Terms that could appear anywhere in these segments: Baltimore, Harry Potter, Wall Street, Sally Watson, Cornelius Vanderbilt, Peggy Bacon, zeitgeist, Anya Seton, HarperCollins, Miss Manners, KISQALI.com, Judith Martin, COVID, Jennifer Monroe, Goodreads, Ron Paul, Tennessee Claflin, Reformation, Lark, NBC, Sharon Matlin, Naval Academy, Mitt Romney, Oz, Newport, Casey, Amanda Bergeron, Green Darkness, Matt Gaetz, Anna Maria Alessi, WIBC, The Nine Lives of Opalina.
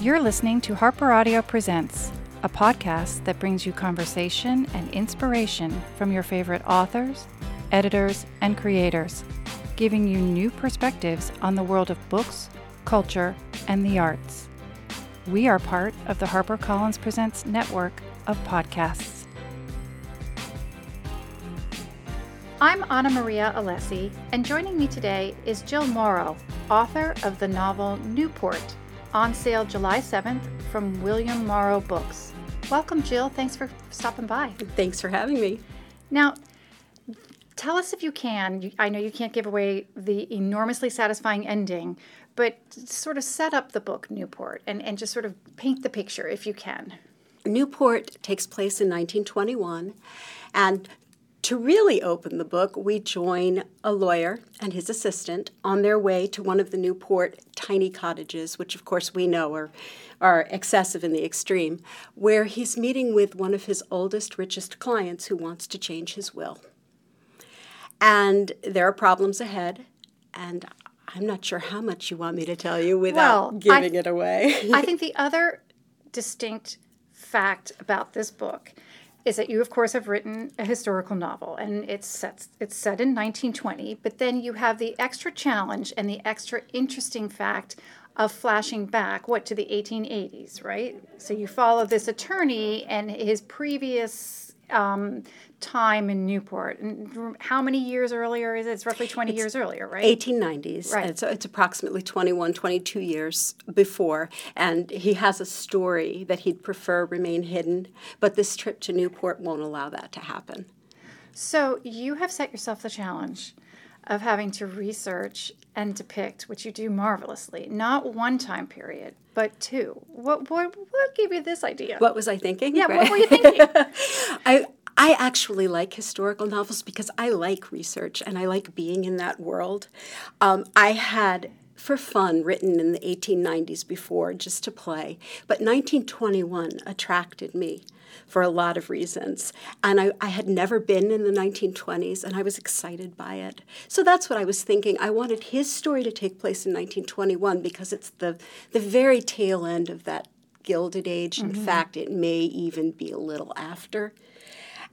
You're listening to Harper Audio Presents, a podcast that brings you conversation and inspiration from your favorite authors, editors, and creators, giving you new perspectives on the world of books, culture, and the arts. We are part of the HarperCollins Presents network of podcasts. I'm Anna Maria Alessi, and joining me today is Jill Morrow, author of the novel Newport, on sale July 7th from William Morrow Books. Welcome, Jill. Thanks for stopping by. Thanks for having me. Now, tell us if you can. I know you can't give away the enormously satisfying ending, but sort of set up the book Newport and just sort of paint the picture if you can. Newport takes place in 1921, and to really open the book, we join a lawyer and his assistant on their way to one of the Newport tiny cottages, which of course we know are excessive in the extreme, where he's meeting with one of his oldest, richest clients who wants to change his will. And there are problems ahead, and I'm not sure how much you want me to tell you without giving it away. I think the other distinct fact about this book is that you, of course, have written a historical novel, and it's set in 1920, but then you have the extra challenge and the extra interesting fact of flashing back, to the 1880s, right? So you follow this attorney and his previous time in Newport. And how many years earlier is it? It's roughly 20 years earlier, right? 1890s. Right. And so it's approximately 21, 22 years before. And he has a story that he'd prefer remain hidden, but this trip to Newport won't allow that to happen. So you have set yourself the challenge of having to research and depict, which you do marvelously, not one time period, but two. What gave you this idea? What was I thinking? Yeah, right. What were you thinking? I actually like historical novels because I like research and I like being in that world. I had, for fun, written in the 1890s before just to play, but 1921 attracted me for a lot of reasons. And I had never been in the 1920s, and I was excited by it. So that's what I was thinking. I wanted his story to take place in 1921 because it's the very tail end of that Gilded Age. Mm-hmm. In fact, it may even be a little after.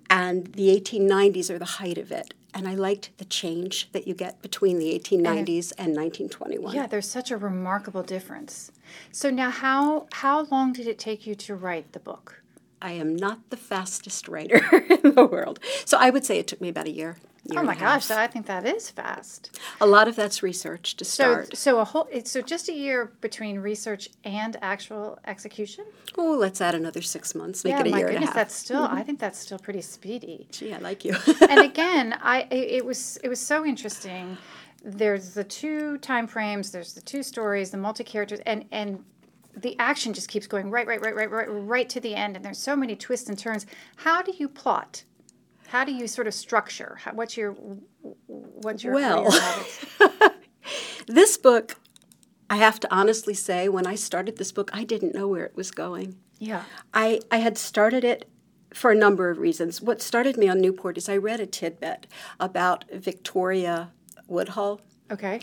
And the 1890s are the height of it. And I liked the change that you get between the 1890s and 1921. Yeah, there's such a remarkable difference. So now how long did it take you to write the book? I am not the fastest writer in the world. So I would say it took me about a year. Oh my gosh, I think that is fast. A lot of that's research to start. So just a year between research and actual execution? Oh, let's add another 6 months, make it a year and a half. Yeah, my goodness, that's still, mm-hmm. I think that's still pretty speedy. Gee, I like you. And again, it was so interesting. There's the two time frames, there's the two stories, the multi-characters, and the action just keeps going right to the end, and there's so many twists and turns. How do you plot? How do you sort of structure? What's your well, this book, I have to honestly say, when I started this book, I didn't know where it was going. Yeah. I had started it for a number of reasons. What started me on Newport is I read a tidbit about Victoria Woodhull. Okay.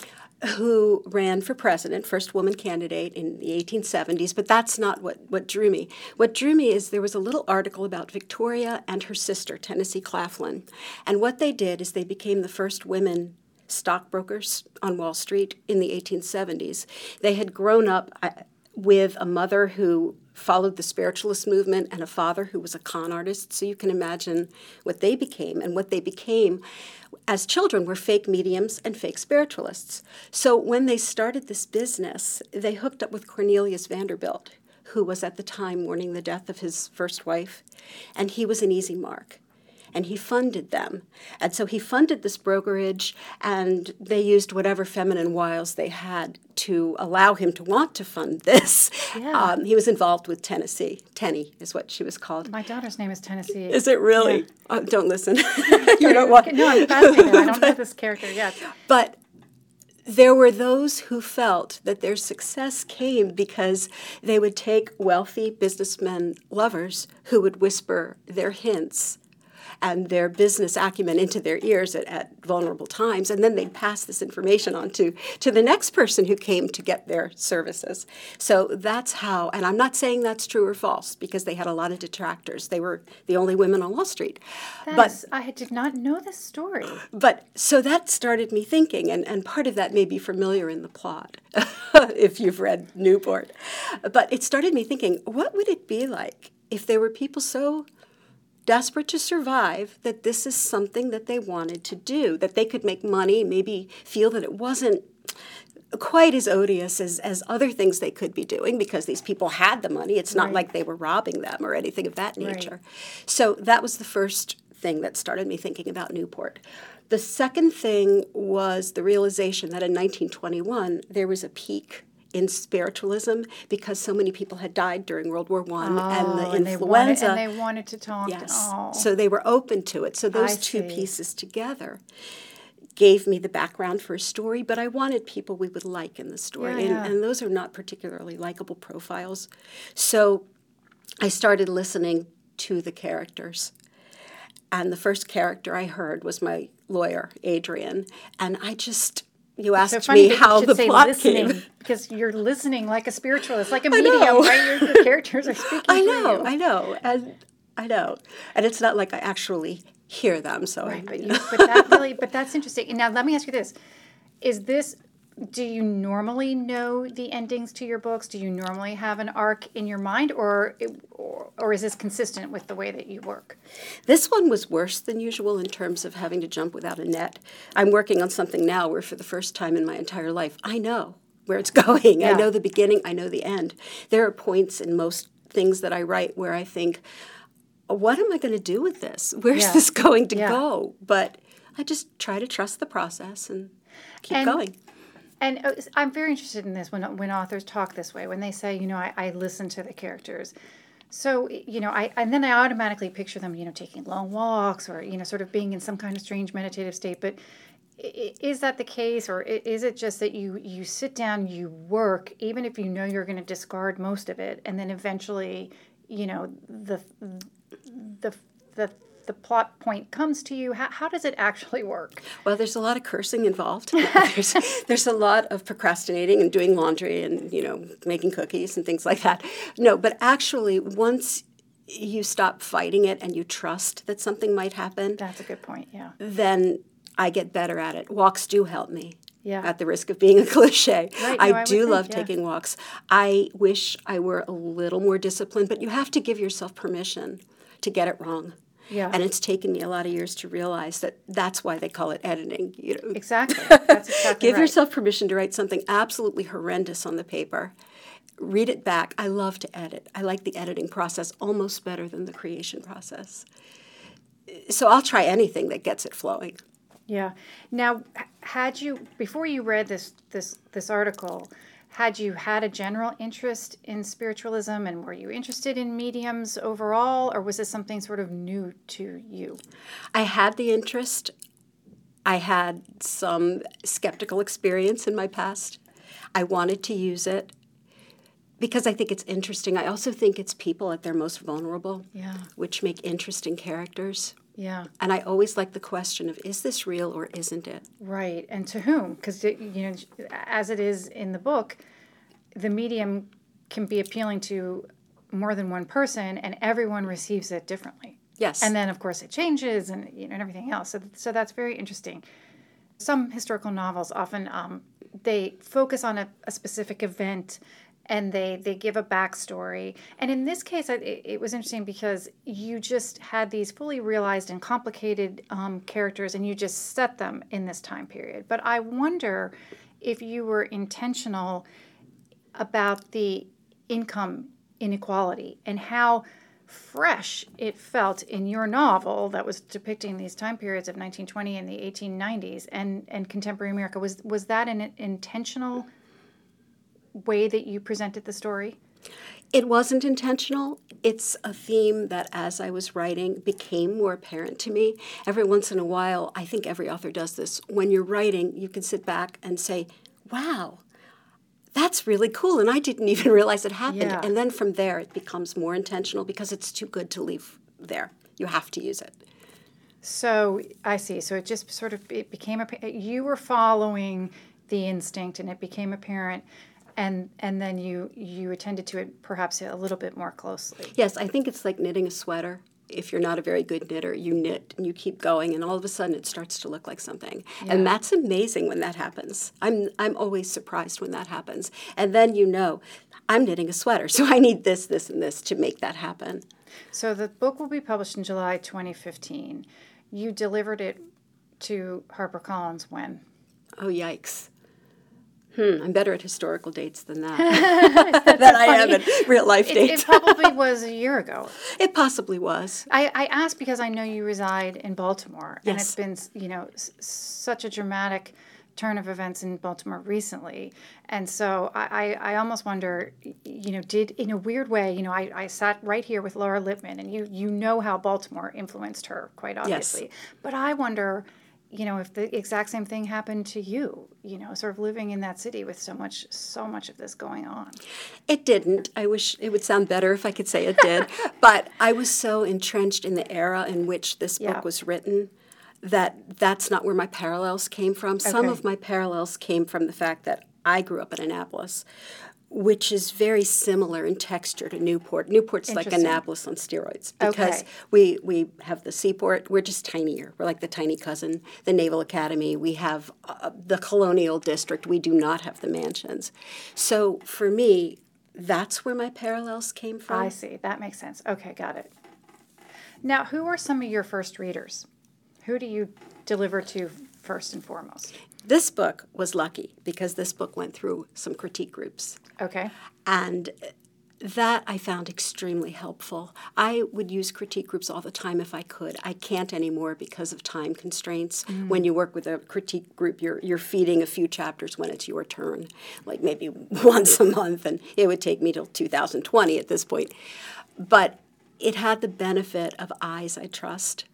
Who ran for president, first woman candidate in the 1870s, but that's not what drew me. What drew me is there was a little article about Victoria and her sister, Tennessee Claflin, and what they did is they became the first women stockbrokers on Wall Street in the 1870s. They had grown up with a mother who followed the spiritualist movement and a father who was a con artist, so you can imagine what they became. And what they became as children were fake mediums and fake spiritualists. So when they started this business, they hooked up with Cornelius Vanderbilt, who was at the time mourning the death of his first wife, and he was an easy mark. And he funded them. And so he funded this brokerage, and they used whatever feminine wiles they had to allow him to want to fund this. Yeah. He was involved with Tennessee. Tenny is what she was called. My daughter's name is Tennessee. Is it really? Yeah. Oh, don't listen. You don't want. No, I'm fascinated. I don't know this character yet. But there were those who felt that their success came because they would take wealthy businessmen lovers who would whisper their hints and their business acumen into their ears at vulnerable times, and then they'd pass this information on to the next person who came to get their services. So that's how, and I'm not saying that's true or false, because they had a lot of detractors. They were the only women on Wall Street. I did not know this story. But so that started me thinking, and part of that may be familiar in the plot, if you've read Newport. But it started me thinking, what would it be like if there were people so desperate to survive that this is something that they wanted to do, that they could make money, maybe feel that it wasn't quite as odious as other things they could be doing because these people had the money. It's not like they were robbing them or anything of that nature. Right. So that was the first thing that started me thinking about Newport. The second thing was the realization that in 1921 there was a peak in spiritualism because so many people had died during World War I and the influenza. And they wanted to talk. Yes. So they were open to it. So those two pieces together gave me the background for a story, but I wanted people we would like in the story. Yeah. And those are not particularly likable profiles. So I started listening to the characters. And the first character I heard was my lawyer, Adrian. And I just... You asked me how the plot came. Because you're listening like a spiritualist, like a medium, right? Your characters are speaking to you. I know. And it's not like I actually hear them. So, right, but that's interesting. And now let me ask you this. Do you normally know the endings to your books? Do you normally have an arc in your mind, or is this consistent with the way that you work? This one was worse than usual in terms of having to jump without a net. I'm working on something now where for the first time in my entire life, I know where it's going. Yeah. I know the beginning. I know the end. There are points in most things that I write where I think, what am I going to do with this? Where's this going to go? But I just try to trust the process and keep going. And I'm very interested in this when authors talk this way, when they say, I listen to the characters. So, and then I automatically picture them, taking long walks or, sort of being in some kind of strange meditative state. But is that the case, or is it just that you sit down, you work, even if you know you're going to discard most of it, and then eventually, the plot point comes to you? How does it actually work? Well, there's a lot of cursing involved. There's a lot of procrastinating and doing laundry and, making cookies and things like that. No, but actually, once you stop fighting it and you trust that something might happen... That's a good point, yeah. Then I get better at it. Walks do help me. Yeah. At the risk of being a cliche. Right, I love taking walks. I wish I were a little more disciplined, but you have to give yourself permission to get it wrong. Yeah. And it's taken me a lot of years to realize that that's why they call it editing. Exactly. That's exactly Give yourself permission to write something absolutely horrendous on the paper. Read it back. I love to edit. I like the editing process almost better than the creation process. So I'll try anything that gets it flowing. Yeah. Now, before you read this article, had you had a general interest in spiritualism, and were you interested in mediums overall, or was this something sort of new to you? I had the interest. I had some skeptical experience in my past. I wanted to use it because I think it's interesting. I also think it's people at their most vulnerable, which make interesting characters. Yeah. And I always like the question of, is this real or isn't it? Right. And to whom? Because, as it is in the book, the medium can be appealing to more than one person, and everyone receives it differently. Yes. And then, of course, it changes and, and everything else. So that's very interesting. Some historical novels often, they focus on a specific event, and they give a backstory. And in this case, it was interesting because you just had these fully realized and complicated characters, and you just set them in this time period. But I wonder if you were intentional about the income inequality and how fresh it felt in your novel that was depicting these time periods of 1920 and the 1890s and contemporary America. Was that an intentional way that you presented the story? It wasn't intentional. It's a theme that, as I was writing, became more apparent to me. Every once in a while, I think every author does this. When you're writing, you can sit back and say, wow, that's really cool, and I didn't even realize it happened. Yeah. And then from there, it becomes more intentional because it's too good to leave there. You have to use it. So I see. So it just sort of it became apparent. You were following the instinct, and it became apparent, and then you attended to it perhaps a little bit more closely. Yes, I think it's like knitting a sweater. If you're not a very good knitter, you knit and you keep going, and all of a sudden it starts to look like something. Yeah. And that's amazing when that happens. I'm always surprised when that happens. And then you know, I'm knitting a sweater, so I need this, this, and this to make that happen. So the book will be published in July 2015. You delivered it to HarperCollins when? Oh, yikes. I'm better at historical dates than that than I am at real-life dates. It probably was a year ago. It possibly was. I asked because I know you reside in Baltimore. Yes. And it's been, such a dramatic turn of events in Baltimore recently. And so I almost wonder, did, in a weird way, I sat right here with Laura Lipman, and you know how Baltimore influenced her, quite obviously. Yes. But I wonder, if the exact same thing happened to you, sort of living in that city with so much of this going on. It didn't. I wish it would sound better if I could say it did. But I was so entrenched in the era in which this book was written that's not where my parallels came from. Okay. Some of my parallels came from the fact that I grew up in Annapolis, which is very similar in texture to Newport. Newport's like Annapolis on steroids because we have the seaport. We're just tinier. We're like the tiny cousin. The Naval Academy. We have the colonial district. We do not have the mansions. So for me, that's where my parallels came from. I see. That makes sense. Okay, got it. Now, who are some of your first readers? Who do you deliver to first and foremost? This book was lucky because this book went through some critique groups. Okay. And that I found extremely helpful. I would use critique groups all the time if I could. I can't anymore because of time constraints. Mm. When you work with a critique group, you're feeding a few chapters when it's your turn, like maybe once a month, and it would take me till 2020 at this point. But it had the benefit of eyes I trust.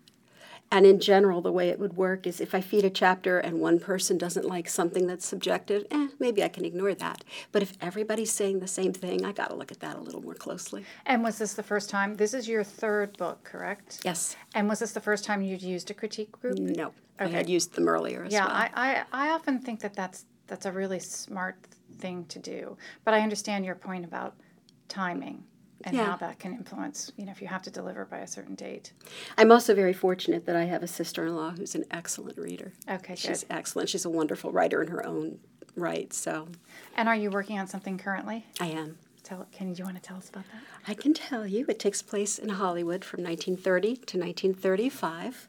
And in general, the way it would work is if I feed a chapter and one person doesn't like something that's subjective, maybe I can ignore that. But if everybody's saying the same thing, I got to look at that a little more closely. And was this the first time? This is your third book, correct? Yes. And was this the first time you'd used a critique group? No. Okay. I had used them earlier as well. Yeah, I often think that that's a really smart thing to do. But I understand your point about timing. And how that can influence, if you have to deliver by a certain date. I'm also very fortunate that I have a sister-in-law who's an excellent reader. Okay, she's excellent. She's a wonderful writer in her own right. So. And are you working on something currently? I am. Do you want to tell us about that? I can tell you. It takes place in Hollywood from 1930 to 1935,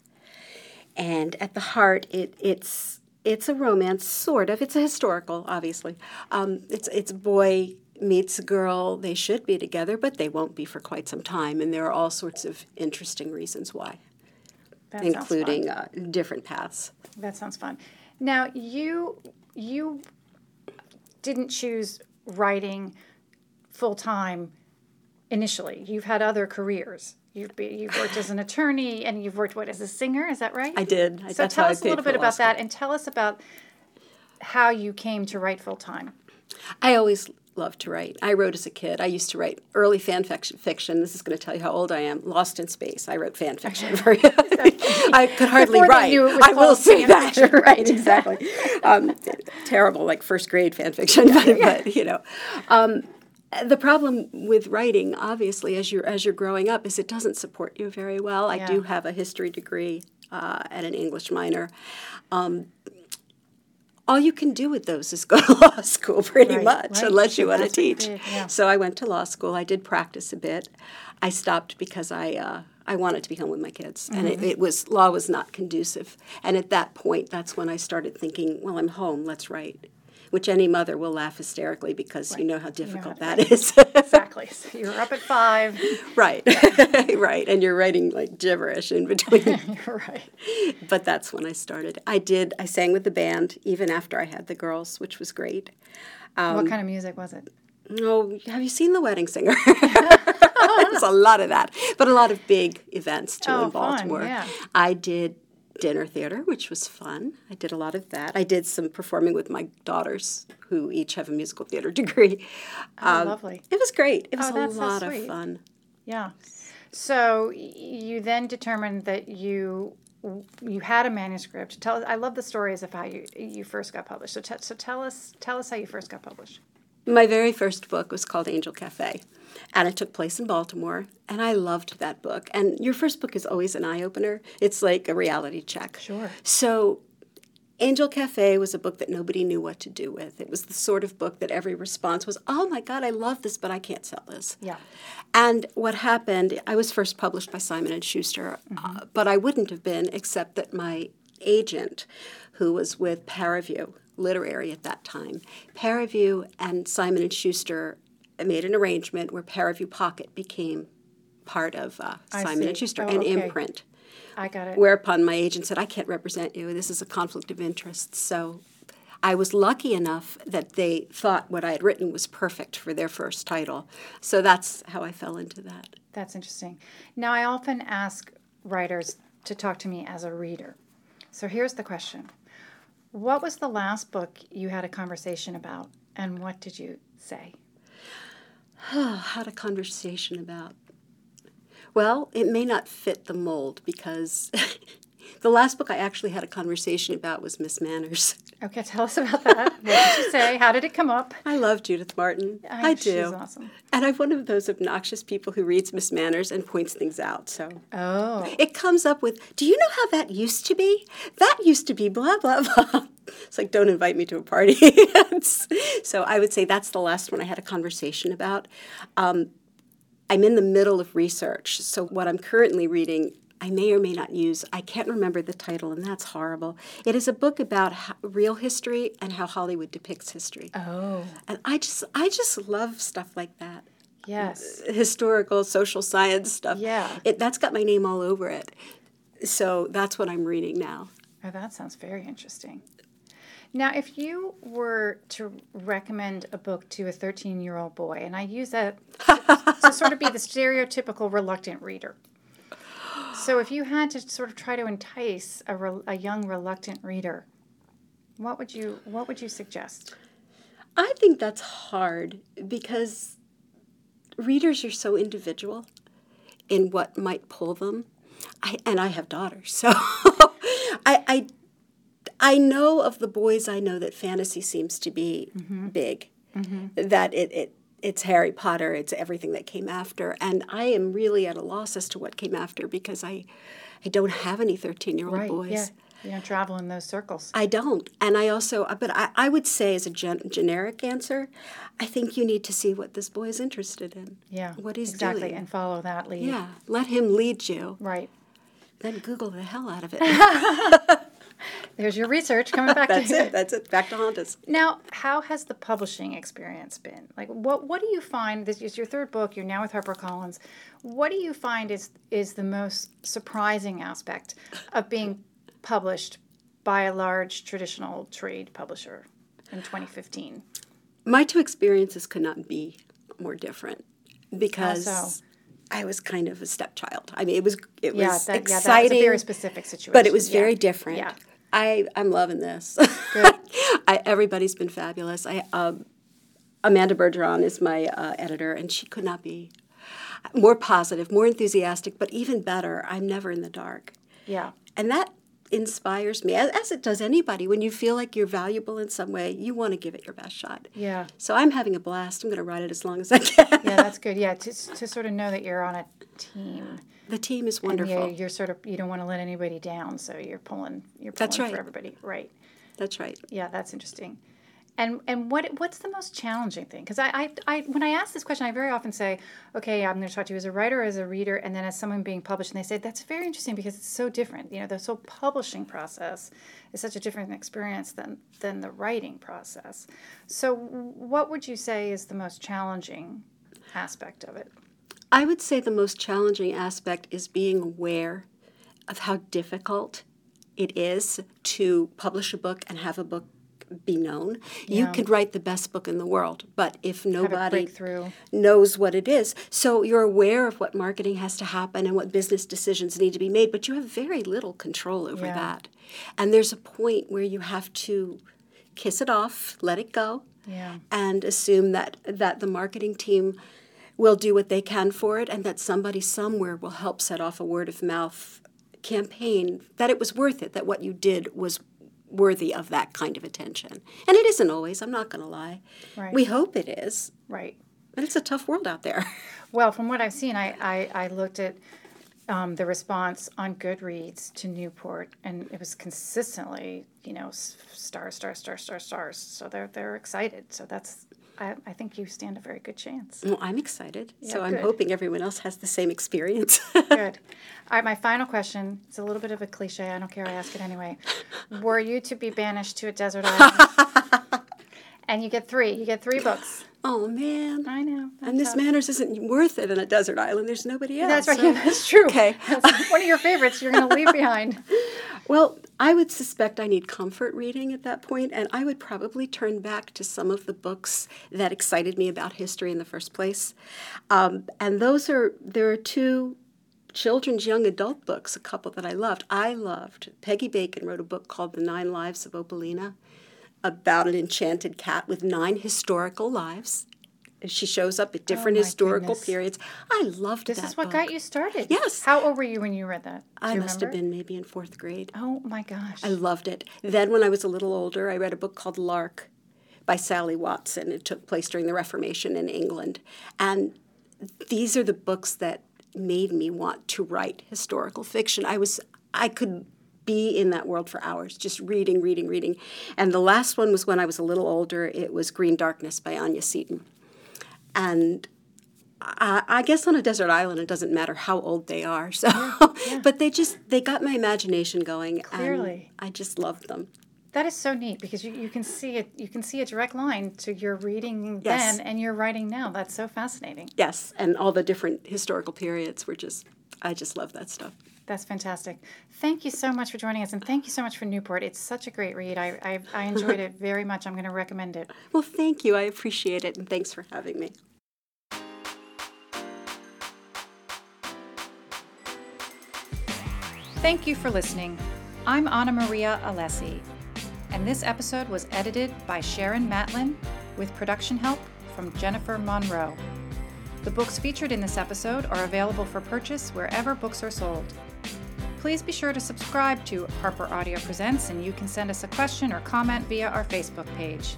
and at the heart, it's a romance, sort of. It's a historical, obviously. It's boy meets a girl. They should be together, but they won't be for quite some time, and there are all sorts of interesting reasons why, including different paths. That sounds fun. Now, you didn't choose writing full-time initially. You've had other careers. You've worked as an attorney, and you've worked, as a singer? Is that right? I did. So tell us a little bit about that, and tell us about how you came to write full-time. I always loved to write. I wrote as a kid. I used to write early fan fiction. This is going to tell you how old I am. Lost in Space. I wrote fan fiction. I could hardly write. I will say that. Fiction, right, exactly. Terrible, like first grade fan fiction. But. The problem with writing, obviously, as you're growing up, is it doesn't support you very well. Yeah. I do have a history degree and an English minor. All you can do with those is go to law school pretty much unless you want to teach. So I went to law school. I did practice a bit. I stopped because I wanted to be home with my kids. Mm-hmm. And law was not conducive. And at that point, that's when I started thinking, well, I'm home. Let's write. Which any mother will laugh hysterically because you know how difficult that is. Exactly. So you're up at 5. Right. Right. And you're writing like gibberish in between. You're right. But that's when I started. I sang with the band even after I had the girls, which was great. What kind of music was it? Oh, have you seen The Wedding Singer? There's a lot of that. But a lot of big events, too, in Baltimore. Fun, yeah. I did dinner theater, which was fun. I did a lot of that. I did some performing with my daughters, who each have a musical theater degree. Lovely. It was great. It was a lot of fun. Yeah. So you then determined that you you had a manuscript. Tell us, I love the stories of how you first got published. So tell us how you first got published. My very first book was called Angel Cafe, and it took place in Baltimore, and I loved that book. And your first book is always an eye-opener. It's like a reality check. Sure. So Angel Cafe was a book that nobody knew what to do with. It was the sort of book that every response was, oh, my God, I love this, but I can't sell this. Yeah. And what happened, I was first published by Simon & Schuster, mm-hmm. But I wouldn't have been except that my agent, who was with Paraview, Literary at that time. Paraview and Simon & Schuster made an arrangement where Paraview Pocket became part of Simon & Schuster, imprint. I got it. Whereupon my agent said, I can't represent you. This is a conflict of interest. So I was lucky enough that they thought what I had written was perfect for their first title. So that's how I fell into that. That's interesting. Now, I often ask writers to talk to me as a reader. So here's the question. What was the last book you had a conversation about, and what did you say? Had a conversation about? Well, it may not fit the mold, because the last book I actually had a conversation about was Miss Manners. Okay, tell us about that. What did you say? How did it come up? I love Judith Martin. I do. She's awesome. And I'm one of those obnoxious people who reads Miss Manners and points things out. So it comes up with, do you know how that used to be? That used to be blah, blah, blah. It's like, don't invite me to a party. So I would say that's the last one I had a conversation about. I'm in the middle of research. So what I'm currently reading, I may or may not use. I can't remember the title, and that's horrible. It is a book about real history and how Hollywood depicts history. Oh. And I just love stuff like that. Yes. Historical, social science stuff. Yeah. That's got my name all over it. So that's what I'm reading now. Oh, that sounds very interesting. Now, if you were to recommend a book to a 13-year-old boy, and I use that to sort of be the stereotypical reluctant reader. So if you had to sort of try to entice a young reluctant reader, what would you suggest? I think that's hard, because readers are so individual in what might pull them. I have daughters, so I know of the boys I know that fantasy seems to be mm-hmm. big, mm-hmm. that it's Harry Potter, it's everything that came after. And I am really at a loss as to what came after, because I don't have any 13-year-old right, boys. Yeah. You don't travel in those circles. I don't. And I also, but I would say as a generic answer, I think you need to see what this boy is interested in. Yeah, what he's doing. And follow that lead. Yeah, let him lead you. Right. Then Google the hell out of it. There's your research coming back to you. That's it. Back to haunt us. Now, how has the publishing experience been? Like, what do you find, this is your third book, you're now with HarperCollins, what do you find is the most surprising aspect of being published by a large traditional trade publisher in 2015? My two experiences could not be more different, because... How so? I was kind of a stepchild. I mean, it was exciting. Yeah, that was a very specific situation. But it was very different. Yeah. I'm loving this. Good. Everybody's been fabulous. Amanda Bergeron is my editor, and she could not be more positive, more enthusiastic, but even better, I'm never in the dark. Yeah. And that inspires me, as it does anybody. When you feel like you're valuable in some way, you want to give it your best shot. Yeah. So I'm having a blast. I'm going to write it as long as I can. Yeah, that's good. Yeah, to sort of know that you're on a team. The team is wonderful. And you're sort of, you don't want to let anybody down, so you're pulling that's right. for everybody. Right. That's right. Yeah, that's interesting. And what's the most challenging thing? Because I when I ask this question, I very often say, okay, I'm going to talk to you as a writer, as a reader, and then as someone being published. And they say, that's very interesting, because it's so different. You know, this whole publishing process is such a different experience than the writing process. So what would you say is the most challenging aspect of it? I would say the most challenging aspect is being aware of how difficult it is to publish a book and have a book be known. Yeah. You could write the best book in the world, but if nobody knows what it is, so you're aware of what marketing has to happen and what business decisions need to be made, but you have very little control over yeah. that. And there's a point where you have to kiss it off, let it go, yeah. and assume that the marketing team will do what they can for it, and that somebody somewhere will help set off a word of mouth campaign, that it was worth it, that what you did was worthy of that kind of attention. And it isn't always, I'm not going to lie. Right. We hope it is. Right. But it's a tough world out there. Well, from what I've seen, I looked at the response on Goodreads to Newport, and it was consistently, you know, stars. So they're excited. So that's, I think you stand a very good chance. Well, I'm excited. Yeah, so I'm hoping everyone else has the same experience. Good. All right, my final question. It's a little bit of a cliche. I don't care. I ask it anyway. Were you to be banished to a desert island? And you get three. You get three books. Oh, man. I know. And Miss Manners isn't worth it in a desert island. There's nobody else. That's right. So. Yeah, that's true. Okay. That's one of your favorites you're going to leave behind. Well, I would suspect I need comfort reading at that point, and I would probably turn back to some of the books that excited me about history in the first place. And those are, there are two children's young adult books, a couple that I loved. Peggy Bacon wrote a book called The Nine Lives of Opalina, about an enchanted cat with 9 historical lives. She shows up at different historical periods. I loved that book. This is what got you started. Yes. How old were you when you read that? I must have been maybe in 4th grade. Oh, my gosh. I loved it. Then when I was a little older, I read a book called Lark by Sally Watson. It took place during the Reformation in England. And these are the books that made me want to write historical fiction. I could be in that world for hours, just reading. And the last one was when I was a little older. It was Green Darkness by Anya Seton. And I guess on a desert island, it doesn't matter how old they are. So, yeah. But they got my imagination going. Clearly. And I just loved them. That is so neat because you can see it. You can see a direct line to your reading then and your writing now. That's so fascinating. Yes, and all the different historical periods were I just love that stuff. That's fantastic. Thank you so much for joining us, and thank you so much for Newport. It's such a great read. I enjoyed it very much. I'm going to recommend it. Well, thank you. I appreciate it, and thanks for having me. Thank you for listening. I'm Anna Maria Alessi, and this episode was edited by Sharon Matlin with production help from Jennifer Monroe. The books featured in this episode are available for purchase wherever books are sold. Please be sure to subscribe to Harper Audio Presents, and you can send us a question or comment via our Facebook page.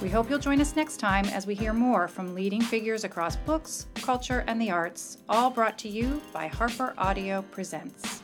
We hope you'll join us next time as we hear more from leading figures across books, culture, and the arts, all brought to you by Harper Audio Presents.